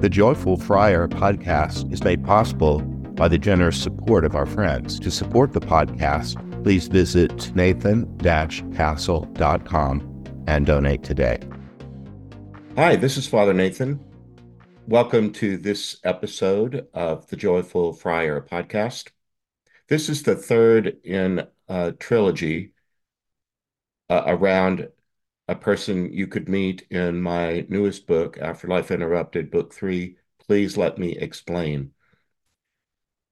The Joyful Friar podcast is made possible by the generous support of our friends. To support the podcast, please visit Nathan-Castle.com and donate today. Hi, this is Father Nathan. Welcome to this episode of the Joyful Friar podcast. This is the third in a trilogy around a person you could meet in my newest book, Afterlife Interrupted, Book 3, Please Let Me Explain.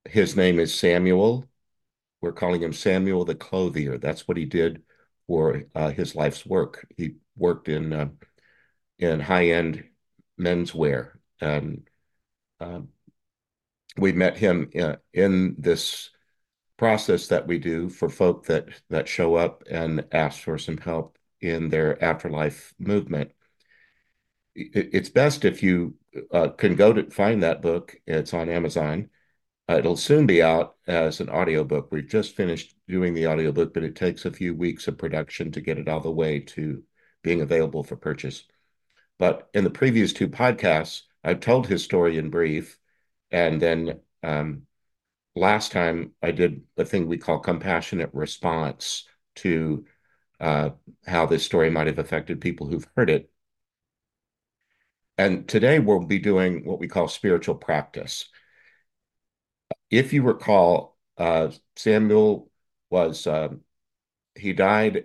His name is Samuel. We're calling him Samuel the Clothier. That's what he did for his life's work. He worked in high-end menswear. And we met him in this process that we do for folk that show up and ask for some help in their afterlife movement. It's best if you can go to find that book. It's on Amazon. It'll soon be out as an audiobook. We've just finished doing the audiobook, but it takes a few weeks of production to get it all the way to being available for purchase. But in the previous two podcasts, I've told his story in brief. And then last time I did the thing we call compassionate response to how this story might have affected people who've heard it. And today we'll be doing what we call spiritual practice. If you recall, Samuel was, he died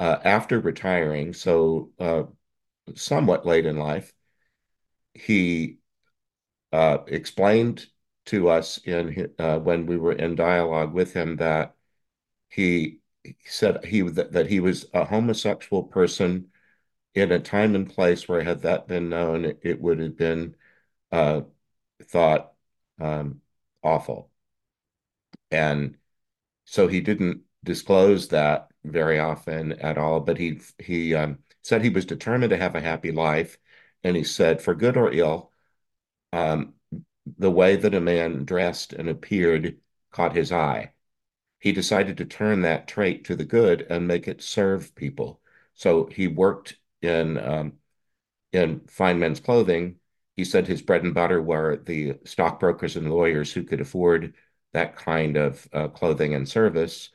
after retiring, so somewhat late in life. He explained to us when we were in dialogue with him that he said that he was a homosexual person in a time and place where, had that been known, it would have been thought awful. And so he didn't disclose that very often at all, but he said he was determined to have a happy life. And he said, for good or ill, the way that a man dressed and appeared caught his eye. He decided to turn that trait to the good and make it serve people. So he worked in fine men's clothing. He said his bread and butter were the stockbrokers and lawyers who could afford that kind of clothing and service.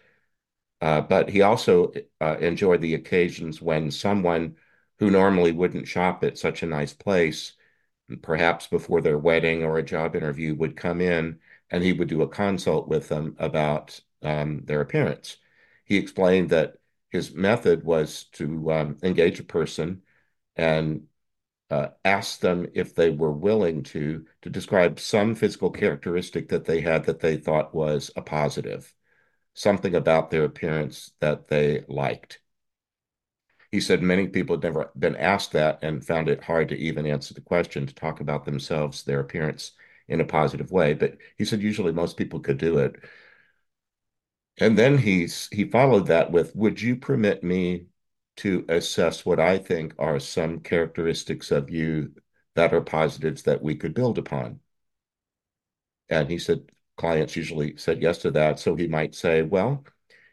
But he also enjoyed the occasions when someone who normally wouldn't shop at such a nice place, perhaps before their wedding or a job interview, would come in and he would do a consult with them about their appearance. He explained that his method was to engage a person and ask them if they were willing to describe some physical characteristic that they had that they thought was a positive, something about their appearance that they liked. He said many people had never been asked that and found it hard to even answer the question, to talk about themselves, their appearance in a positive way. But he said usually most people could do it. And then he followed that with, would you permit me to assess what I think are some characteristics of you that are positives that we could build upon? And he said clients usually said yes to that. So he might say, well,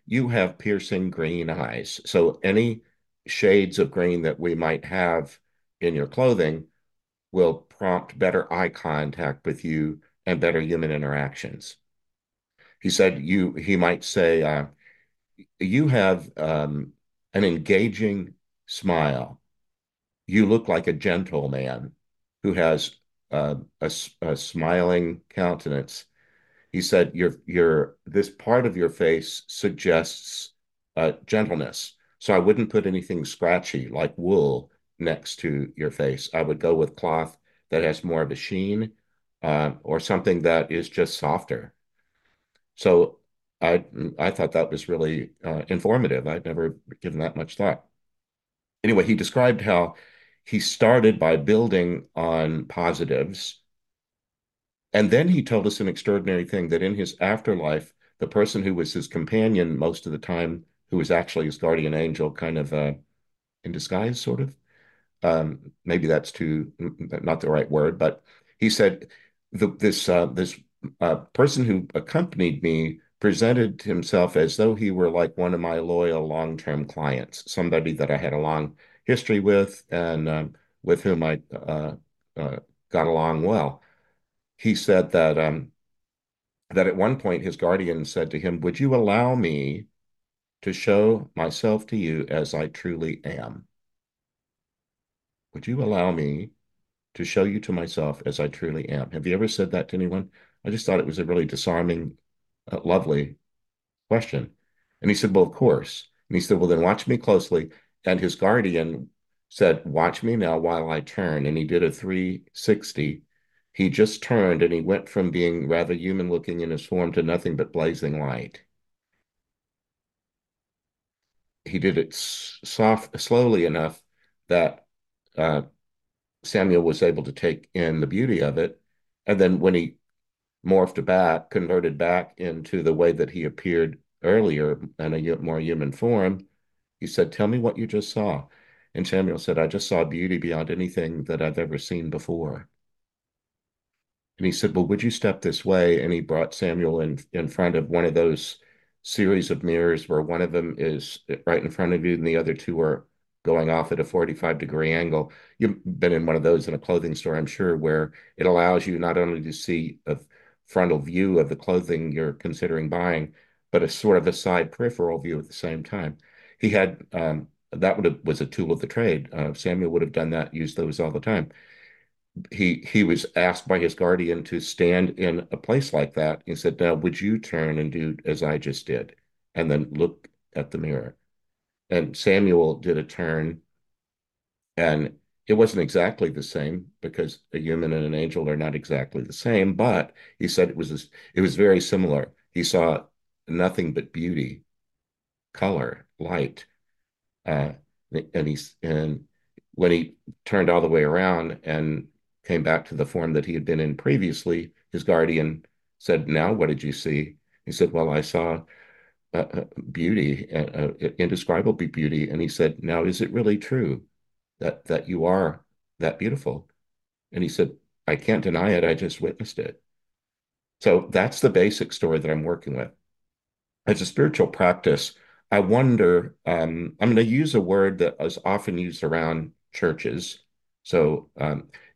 you have piercing green eyes. So any shades of green that we might have in your clothing will prompt better eye contact with you and better human interactions. He said, he might say, you have an engaging smile. You look like a gentleman who has a smiling countenance. He said, this part of your face suggests gentleness. So I wouldn't put anything scratchy like wool next to your face. I would go with cloth that has more of a sheen or something that is just softer. So I thought that was really informative. I'd never given that much thought. Anyway, he described how he started by building on positives. And then he told us an extraordinary thing, that in his afterlife, the person who was his companion most of the time, who was actually his guardian angel, kind of in disguise, sort of. Maybe that's not the right word, but he said this person who accompanied me presented himself as though he were like one of my loyal long-term clients, somebody that I had a long history with and with whom I got along well. He said that that at one point his guardian said to him, "Would you allow me to show myself to you as I truly am? Would you allow me to show you to myself as I truly am?" Have you ever said that to anyone? I just thought it was a really disarming, lovely question. And he said, "Well, of course." And he said, "Well, then watch me closely." And his guardian said, "Watch me now while I turn." And he did a 360. He just turned, and he went from being rather human looking in his form to nothing but blazing light. He did it slowly enough that Samuel was able to take in the beauty of it. And then when he morphed back, converted back into the way that he appeared earlier in a more human form, he said, "Tell me what you just saw." And Samuel said, "I just saw beauty beyond anything that I've ever seen before." And he said, "Well, would you step this way?" And he brought Samuel in front of one of those series of mirrors where one of them is right in front of you and the other two are going off at a 45-degree angle. You've been in one of those in a clothing store, I'm sure, where it allows you not only to see a frontal view of the clothing you're considering buying, but a sort of a side peripheral view at the same time. He had, that would have, was a tool of the trade. Samuel would have done that, used those all the time. He was asked by his guardian to stand in a place like that. He said, "Now, would you turn and do as I just did, and then look at the mirror?" And Samuel did a turn, and it wasn't exactly the same because a human and an angel are not exactly the same, but he said it was very similar. He saw nothing but beauty, color, light, and when he turned all the way around and came back to the form that he had been in previously, his guardian said, "Now, what did you see?" He said, "Well, I saw beauty, indescribable beauty." And he said, "Now, is it really true that you are that beautiful?" And he said, "I can't deny it. I just witnessed it." So that's the basic story that I'm working with. As a spiritual practice, I wonder, I'm going to use a word that is often used around churches. So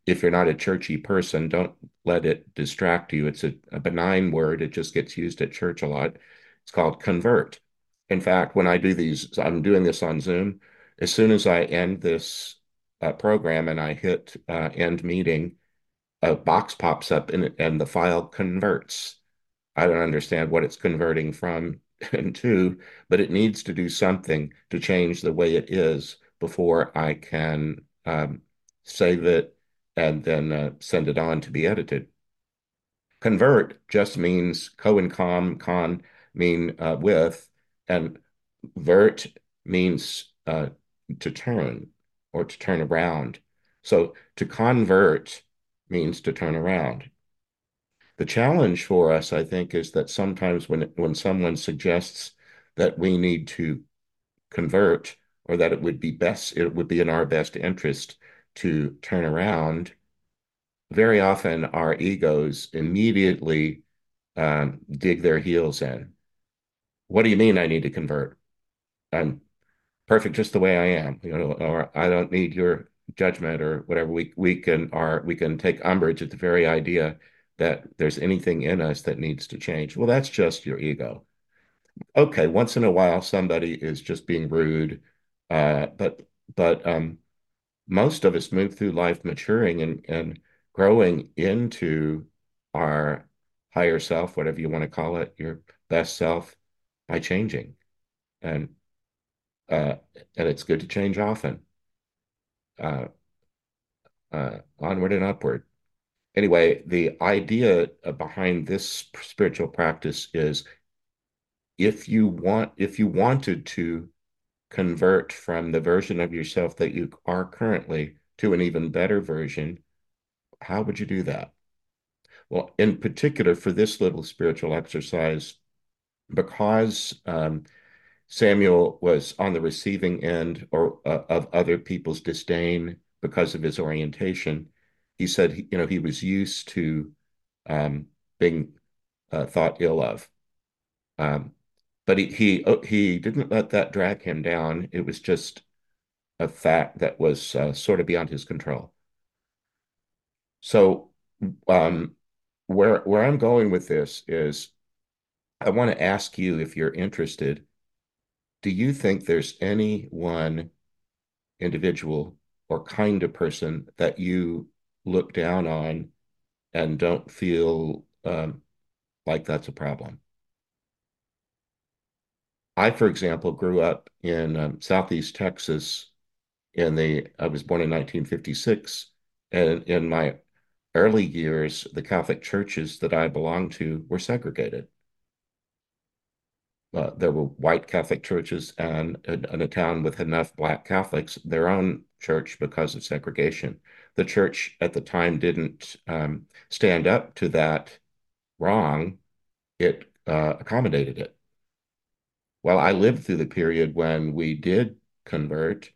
if you're not a churchy person, don't let it distract you. It's a benign word. It just gets used at church a lot. It's called convert. In fact, when I do these, I'm doing this on Zoom. As soon as I end this program and I hit end meeting, a box pops up and the file converts. I don't understand what it's converting from and to, but it needs to do something to change the way it is before I can save it and then send it on to be edited. Convert just means co and con mean with, and vert means to turn or to turn around. So to convert means to turn around. The challenge for us, I think, is that sometimes when someone suggests that we need to convert, or that it would be in our best interest to turn around, very often our egos immediately dig their heels in. What do you mean I need to convert? I'm perfect just the way I am, or I don't need your judgment or whatever. We can take umbrage at the very idea that there's anything in us that needs to change. Well, that's just your ego. Okay, once in a while somebody is just being rude, but most of us move through life maturing and growing into our higher self, whatever you want to call it, your best self, by changing, and it's good to change often, onward and upward. Anyway, the idea behind this spiritual practice is if you wanted to convert from the version of yourself that you are currently to an even better version, how would you do that? Well, in particular for this little spiritual exercise, because Samuel was on the receiving end of other people's disdain because of his orientation, he said, he was used to being thought ill of, but he didn't let that drag him down. It was just a fact that was sort of beyond his control. So where I'm going with this is, I want to ask you, if you're interested, do you think there's any one individual or kind of person that you look down on and don't feel like that's a problem? I, for example, grew up in Southeast Texas. I was born in 1956, and in my early years, the Catholic churches that I belonged to were segregated. There were white Catholic churches, and in a town with enough black Catholics, their own church, because of segregation. The church at the time didn't stand up to that wrong. It accommodated it. Well, I lived through the period when we did convert.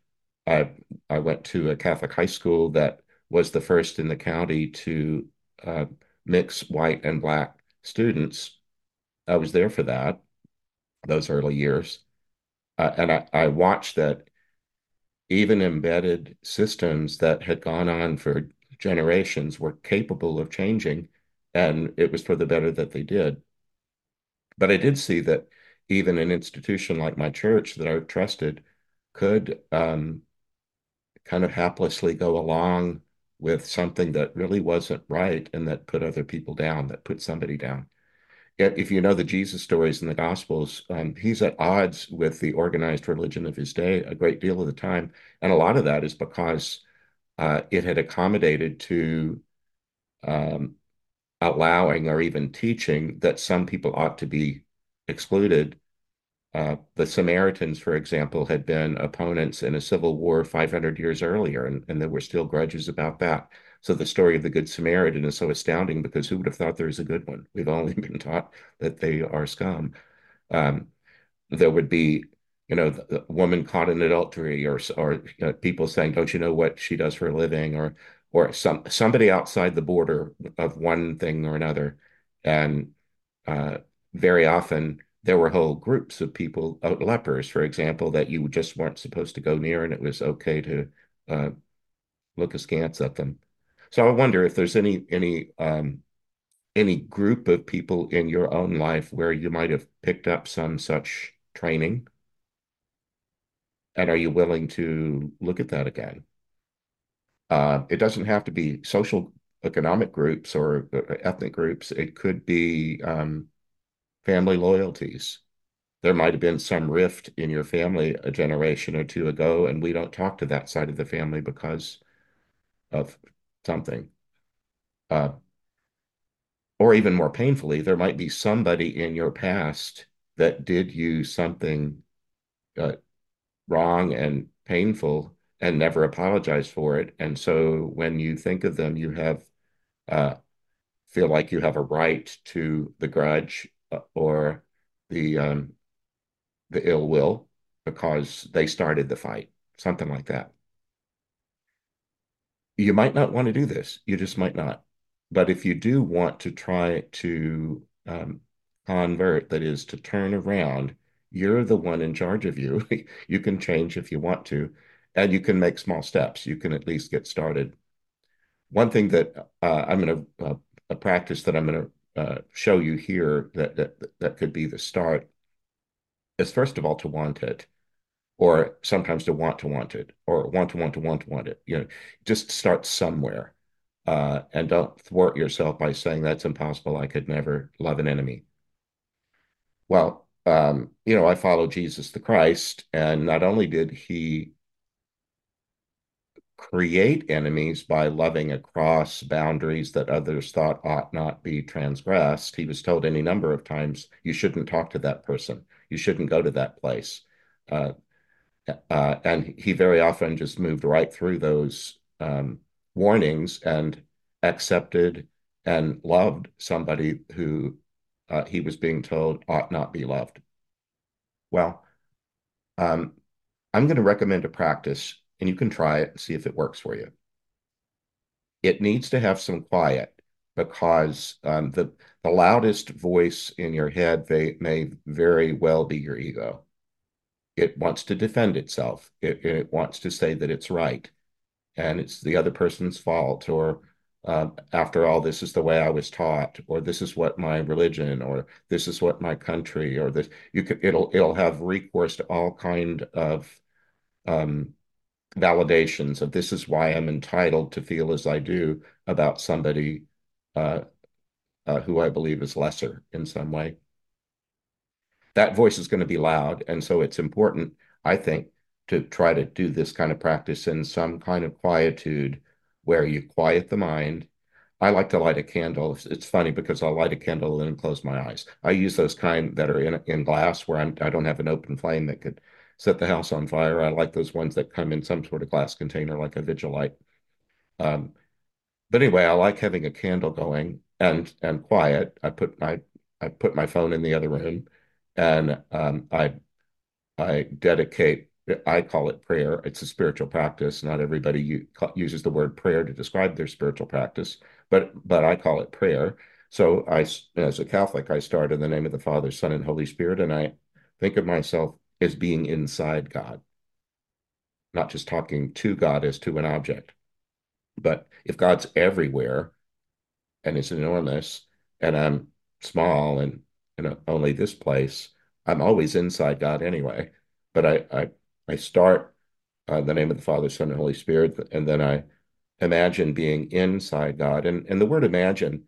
I went to a Catholic high school that was the first in the county to mix white and black students. I was there for that, those early years. And I watched that even embedded systems that had gone on for generations were capable of changing, and it was for the better that they did. But I did see that even an institution like my church that I trusted could kind of haplessly go along with something that really wasn't right, and that put other people down, that put somebody down. Yet, if you know the Jesus stories in the Gospels, he's at odds with the organized religion of his day a great deal of the time. And a lot of that is because it had accommodated to allowing or even teaching that some people ought to be excluded. The Samaritans, for example, had been opponents in a civil war 500 years earlier, and there were still grudges about that. So the story of the Good Samaritan is so astounding, because who would have thought there was a good one? We've only been taught that they are scum. There would be, the woman caught in adultery, or people saying, "Don't you know what she does for a living?" Or somebody outside the border of one thing or another. And very often there were whole groups of people, lepers, for example, that you just weren't supposed to go near, and it was okay to look askance at them. So I wonder if there's any group of people in your own life where you might have picked up some such training, and are you willing to look at that again? It doesn't have to be social economic groups or ethnic groups. It could be family loyalties. There might have been some rift in your family a generation or two ago, and we don't talk to that side of the family because of something. Or even more painfully, there might be somebody in your past that did you something wrong and painful and never apologized for it. And so when you think of them, you feel like you have a right to the grudge or the ill will, because they started the fight, something like that. You might not want to do this. You just might not. But if you do want to try to convert, that is, to turn around, you're the one in charge of you. You can change if you want to, and you can make small steps. You can at least get started. One thing that I'm going to, a practice that I'm going to show you here that could be the start, is first of all to want it. Or sometimes to want it, or want it. Just start somewhere, and don't thwart yourself by saying, "That's impossible. I could never love an enemy." Well, I follow Jesus the Christ, and not only did he create enemies by loving across boundaries that others thought ought not be transgressed, he was told any number of times, "You shouldn't talk to that person. You shouldn't go to that place." And he very often just moved right through those warnings and accepted and loved somebody who he was being told ought not be loved. Well, I'm going to recommend a practice, and you can try it and see if it works for you. It needs to have some quiet, because the loudest voice in your head may very well be your ego. It wants to defend itself. It wants to say that it's right, and it's the other person's fault, or after all, this is the way I was taught, or this is what my religion, or this is what my country, or this. You could, it'll have recourse to all kind of validations of this is why I'm entitled to feel as I do about somebody who I believe is lesser in some way. That voice is going to be loud, and so it's important, I think, to try to do this kind of practice in some kind of quietude where you quiet the mind. I like to light a candle. It's funny because I'll light a candle and then close my eyes. I use those kind that are in glass where I don't have an open flame that could set the house on fire. I like those ones that come in some sort of glass container like a vigil light. But anyway, I like having a candle going and quiet. I put my phone in the other room, and I dedicate, I call it prayer. It's a spiritual practice. Not everybody uses the word prayer to describe their spiritual practice, but I call it prayer. So I, as a Catholic, I start in the name of the Father, Son, and Holy Spirit, and I think of myself as being inside God, not just talking to God as to an object. But if God's everywhere and is enormous and I'm small and only this place, I'm always inside God anyway. But I start the name of the Father, Son, and Holy Spirit, and then I imagine being inside God. And the word imagine,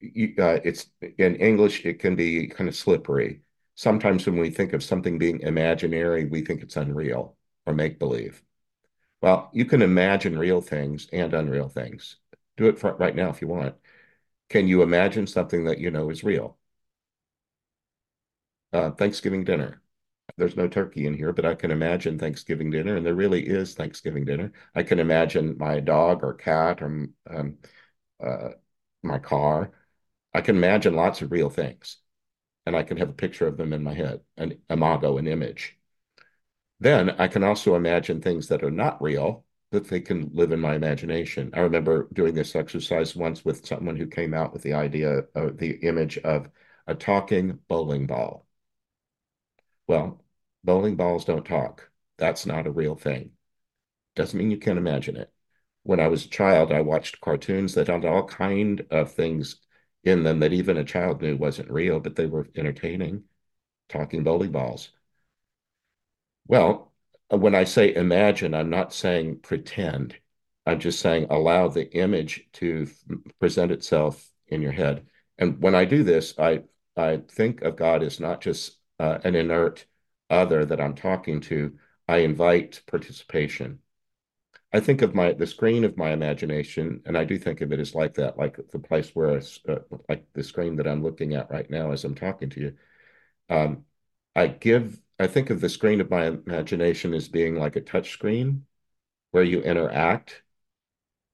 it's in English, it can be kind of slippery. Sometimes when we think of something being imaginary, we think it's unreal or make-believe. Well, you can imagine real things and unreal things. Do it right now if you want. Can you imagine something that you know is real? Thanksgiving dinner. There's no turkey in here, but I can imagine Thanksgiving dinner, and there really is Thanksgiving dinner. I can imagine my dog or cat or my car. I can imagine lots of real things, and I can have a picture of them in my head, an imago, an image. Then I can also imagine things that are not real, that they can live in my imagination. I remember doing this exercise once with someone who came out with the idea of the image of a talking bowling ball. Well, bowling balls don't talk. That's not a real thing. Doesn't mean you can't imagine it. When I was a child, I watched cartoons that had all kind of things in them that even a child knew wasn't real, but they were entertaining, talking bowling balls. Well, when I say imagine, I'm not saying pretend. I'm just saying allow the image to present itself in your head. And when I do this, I think of God as not just an inert other that I'm talking to. I invite participation. I think of the screen of my imagination, and I do think of it as like that, like the place where, like the screen that I'm looking at right now as I'm talking to you. I think of the screen of my imagination as being like a touch screen where you interact.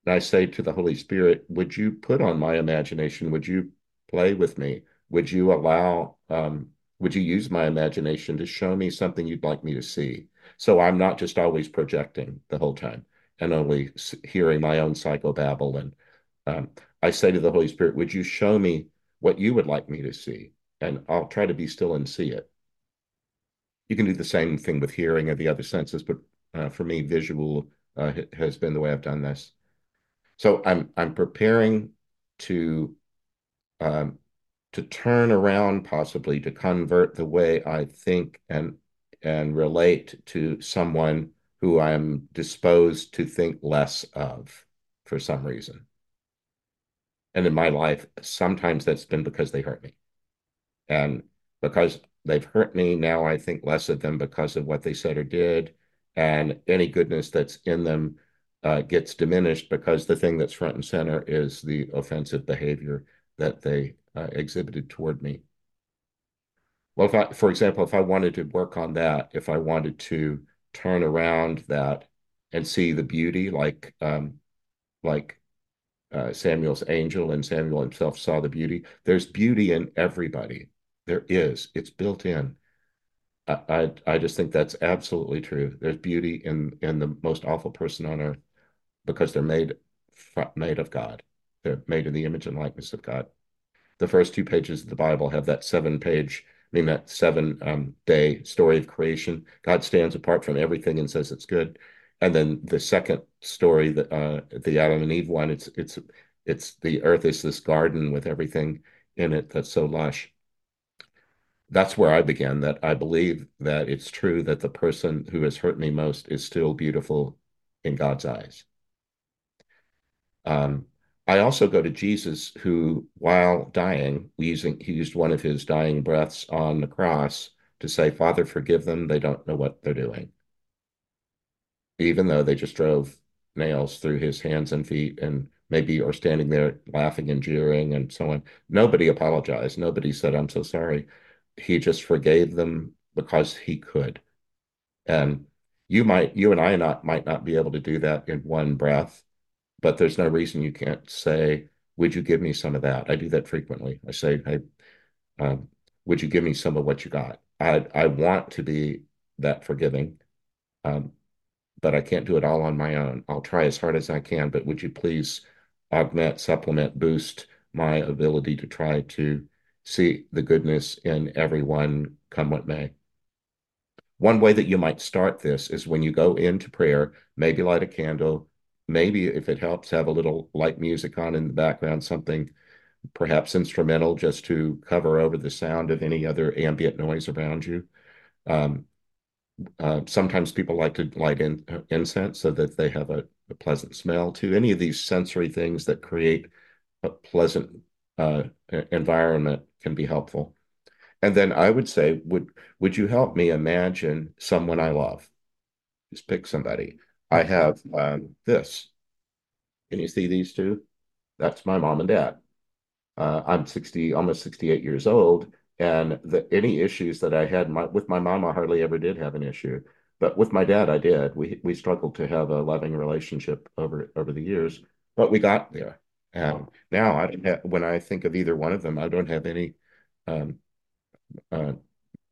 And I say to the Holy Spirit, would you put on my imagination? Would you play with me? Would you allow, would you use my imagination to show me something you'd like me to see? So I'm not just always projecting the whole time and only hearing my own psychobabble. And I say to the Holy Spirit, would you show me what you would like me to see? And I'll try to be still and see it. You can do the same thing with hearing or the other senses, but for me, visual has been the way I've done this. So I'm preparing to turn around, possibly to convert the way I think and relate to someone who I'm disposed to think less of for some reason. And in my life, sometimes that's been because they hurt me, and because they've hurt me, now I think less of them because of what they said or did, and any goodness that's in them gets diminished because the thing that's front and center is the offensive behavior that they exhibited toward me. Well, if I, for example, if I wanted to work on that, if I wanted to turn around that and see the beauty, like Samuel's angel and Samuel himself saw the beauty, there's beauty in everybody. There is. It's built in. I just think that's absolutely true. There's beauty in the most awful person on earth because they're made of God. They're made in the image and likeness of God. The first two pages of the Bible have that seven-day story of creation. God stands apart from everything and says it's good. And then the second story, the Adam and Eve one, it's It's the earth is this garden with everything in it that's so lush. That's where I began, that I believe that it's true that the person who has hurt me most is still beautiful in God's eyes. I also go to Jesus, who, while dying, he used one of his dying breaths on the cross to say, "Father, forgive them. They don't know what they're doing." Even though they just drove nails through his hands and feet and maybe are standing there laughing and jeering and so on. Nobody apologized. Nobody said, "I'm so sorry." He just forgave them because he could. And you and I might not be able to do that in one breath, but there's no reason you can't say, "Would you give me some of that?" I do that frequently. I say, "Hey, would you give me some of what you got?" I want to be that forgiving, but I can't do it all on my own. I'll try as hard as I can, but would you please augment, supplement, boost my ability to try to see the goodness in everyone, come what may. One way that you might start this is when you go into prayer, maybe light a candle, maybe, if it helps, have a little light music on in the background, something perhaps instrumental just to cover over the sound of any other ambient noise around you. Sometimes people like to light incense so that they have a pleasant smell to any of these sensory things that create a pleasant environment can be helpful. And then I would say, would you help me imagine someone I love? Just pick somebody. I have this. Can you see these two? That's my mom and dad. I'm almost 68 years old. And any issues that I had with my mom, I hardly ever did have an issue. But with my dad, I did. We struggled to have a loving relationship over the years, but we got there. And now, when I think of either one of them, I don't have any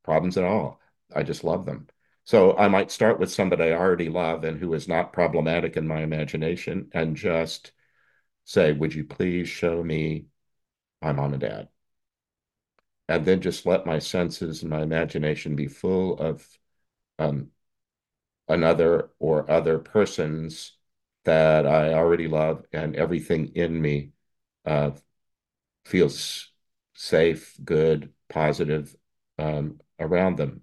problems at all. I just love them. So I might start with somebody I already love and who is not problematic in my imagination and just say, "Would you please show me my mom and dad?" And then just let my senses and my imagination be full of another or other persons that I already love, and everything in me feels safe, good, positive around them.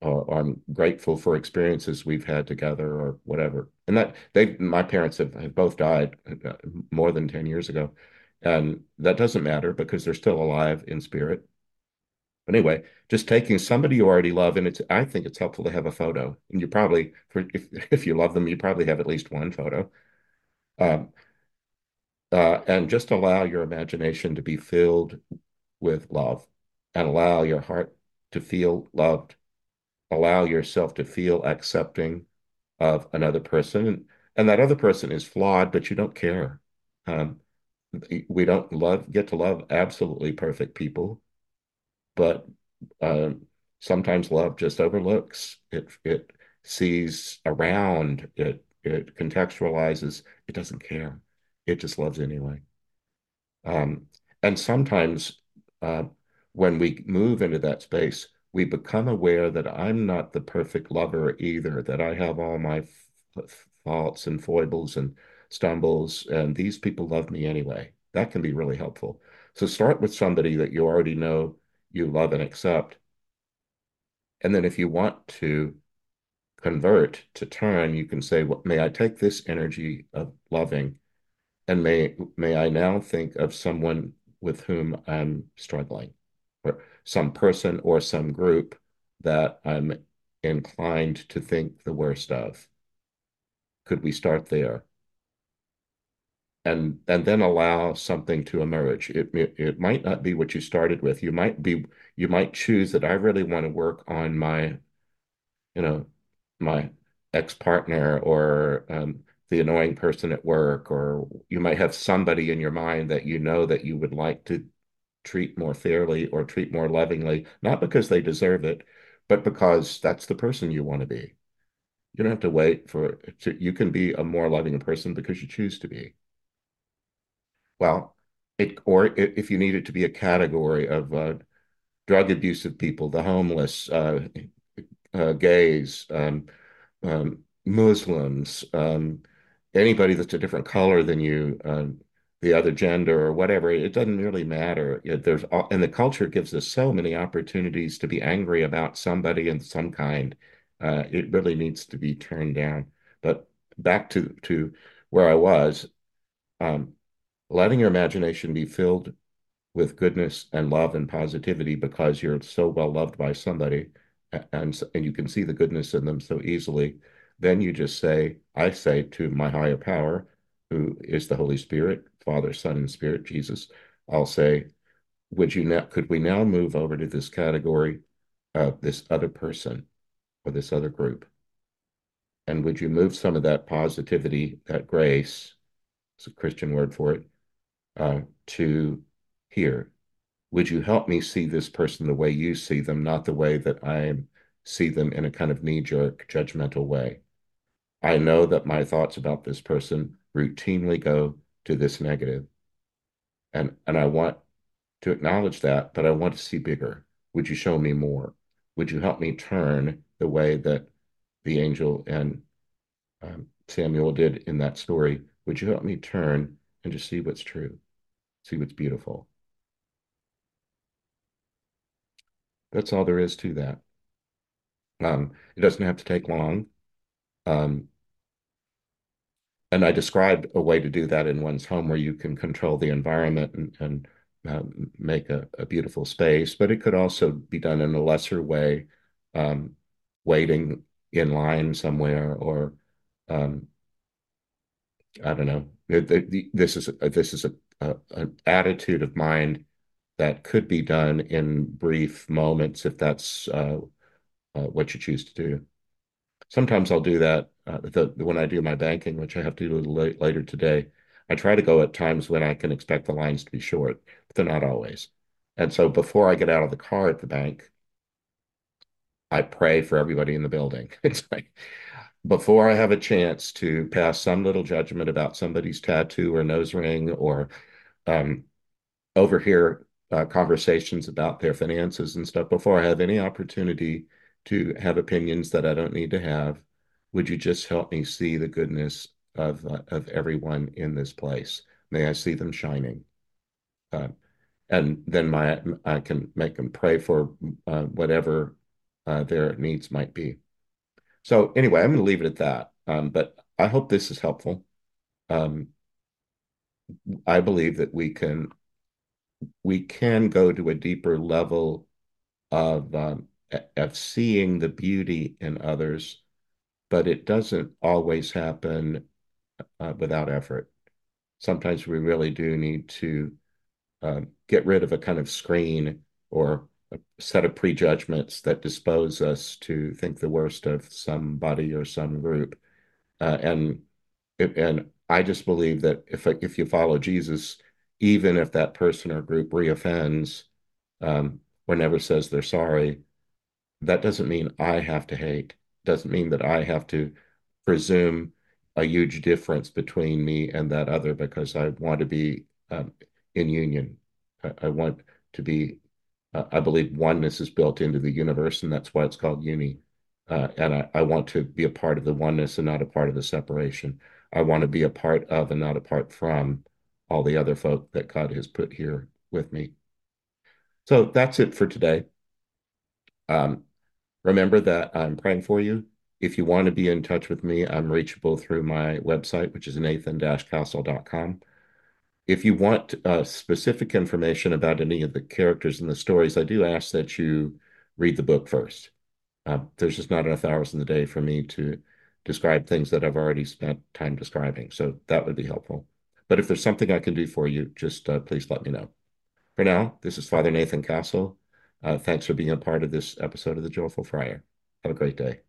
Or I'm grateful for experiences we've had together or whatever. And my parents have both died more than 10 years ago. And that doesn't matter because they're still alive in spirit. Anyway, just taking somebody you already love, and I think it's helpful to have a photo. And you probably, if you love them, you probably have at least one photo. And just allow your imagination to be filled with love, and allow your heart to feel loved. Allow yourself to feel accepting of another person. And that other person is flawed, but you don't care. We don't get to love absolutely perfect people, but sometimes love just overlooks. It sees around, it contextualizes, it doesn't care. It just loves anyway. And sometimes when we move into that space, we become aware that I'm not the perfect lover either, that I have all my faults and foibles and stumbles, and these people love me anyway. That can be really helpful. So start with somebody that you already know you love and accept. And then if you want to convert, to turn, you can say, "Well, may I take this energy of loving, and may I now think of someone with whom I'm struggling, or some person or some group that I'm inclined to think the worst of. Could we start there?" And then allow something to emerge. It might not be what you started with. You might choose that I really want to work on my, my ex-partner, or the annoying person at work, or you might have somebody in your mind that you know that you would like to treat more fairly or treat more lovingly, not because they deserve it, but because that's the person you want to be. You don't have to wait you can be a more loving person because you choose to be. Well, if you need it to be a category of drug abusive people, the homeless, gays, Muslims, anybody that's a different color than you, the other gender or whatever. It doesn't really matter. There's all, and the culture gives us so many opportunities to be angry about somebody in some kind. It really needs to be turned down. But back to where I was, letting your imagination be filled with goodness and love and positivity, because you're so well loved by somebody, and you can see the goodness in them so easily. Then you just say, I say to my higher power, who is the Holy Spirit, Father, Son, and Spirit, Jesus, I'll say, could we now move over to this category of this other person or this other group? And would you move some of that positivity, that grace, it's a Christian word for it, to here? Would you help me see this person the way you see them, not the way that I see them in a kind of knee-jerk, judgmental way? I know that my thoughts about this person routinely go to this negative, and I want to acknowledge that, but I want to see bigger. Would you show me more? Would you help me turn the way that the angel and Samuel did in that story? Would you help me turn and just see what's true, see what's beautiful? That's all there is to that. It doesn't have to take long. And I described a way to do that in one's home, where you can control the environment and make a beautiful space. But it could also be done in a lesser way, waiting in line somewhere, or I don't know. This is an attitude of mind that could be done in brief moments, if that's what you choose to do. Sometimes I'll do that when I do my banking, which I have to do a little later today. I try to go at times when I can expect the lines to be short, but they're not always. And so before I get out of the car at the bank, I pray for everybody in the building. It's like, before I have a chance to pass some little judgment about somebody's tattoo or nose ring, or overhear conversations about their finances and stuff, before I have any opportunity to have opinions that I don't need to have, would you just help me see the goodness of everyone in this place? May I see them shining? And then I can make them pray for whatever their needs might be. So anyway, I'm going to leave it at that. But I hope this is helpful. I believe that we can go to a deeper level of seeing the beauty in others, but it doesn't always happen without effort. Sometimes we really do need to get rid of a kind of screen or a set of prejudgments that dispose us to think the worst of somebody or some group. And I just believe that if you follow Jesus, even if that person or group reoffends or never says they're sorry, that doesn't mean I have to hate. Doesn't mean that I have to presume a huge difference between me and that other, because I want to be in union. I want to be, I believe oneness is built into the universe, and that's why it's called uni. And I want to be a part of the oneness and not a part of the separation. I want to be a part of and not apart from all the other folk that God has put here with me. So that's it for today. Remember that I'm praying for you. If you want to be in touch with me, I'm reachable through my website, which is Nathan-Castle.com. If you want specific information about any of the characters in the stories, I do ask that you read the book first. There's just not enough hours in the day for me to describe things that I've already spent time describing, so that would be helpful. But if there's something I can do for you, just please let me know. For now, this is Father Nathan Castle. Thanks for being a part of this episode of The Joyful Friar. Have a great day.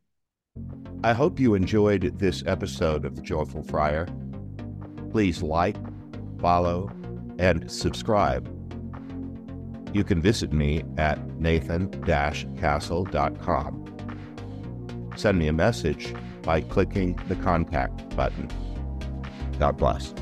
I hope you enjoyed this episode of The Joyful Friar. Please like, follow, and subscribe. You can visit me at Nathan-Castle.com. Send me a message by clicking the contact button. God bless.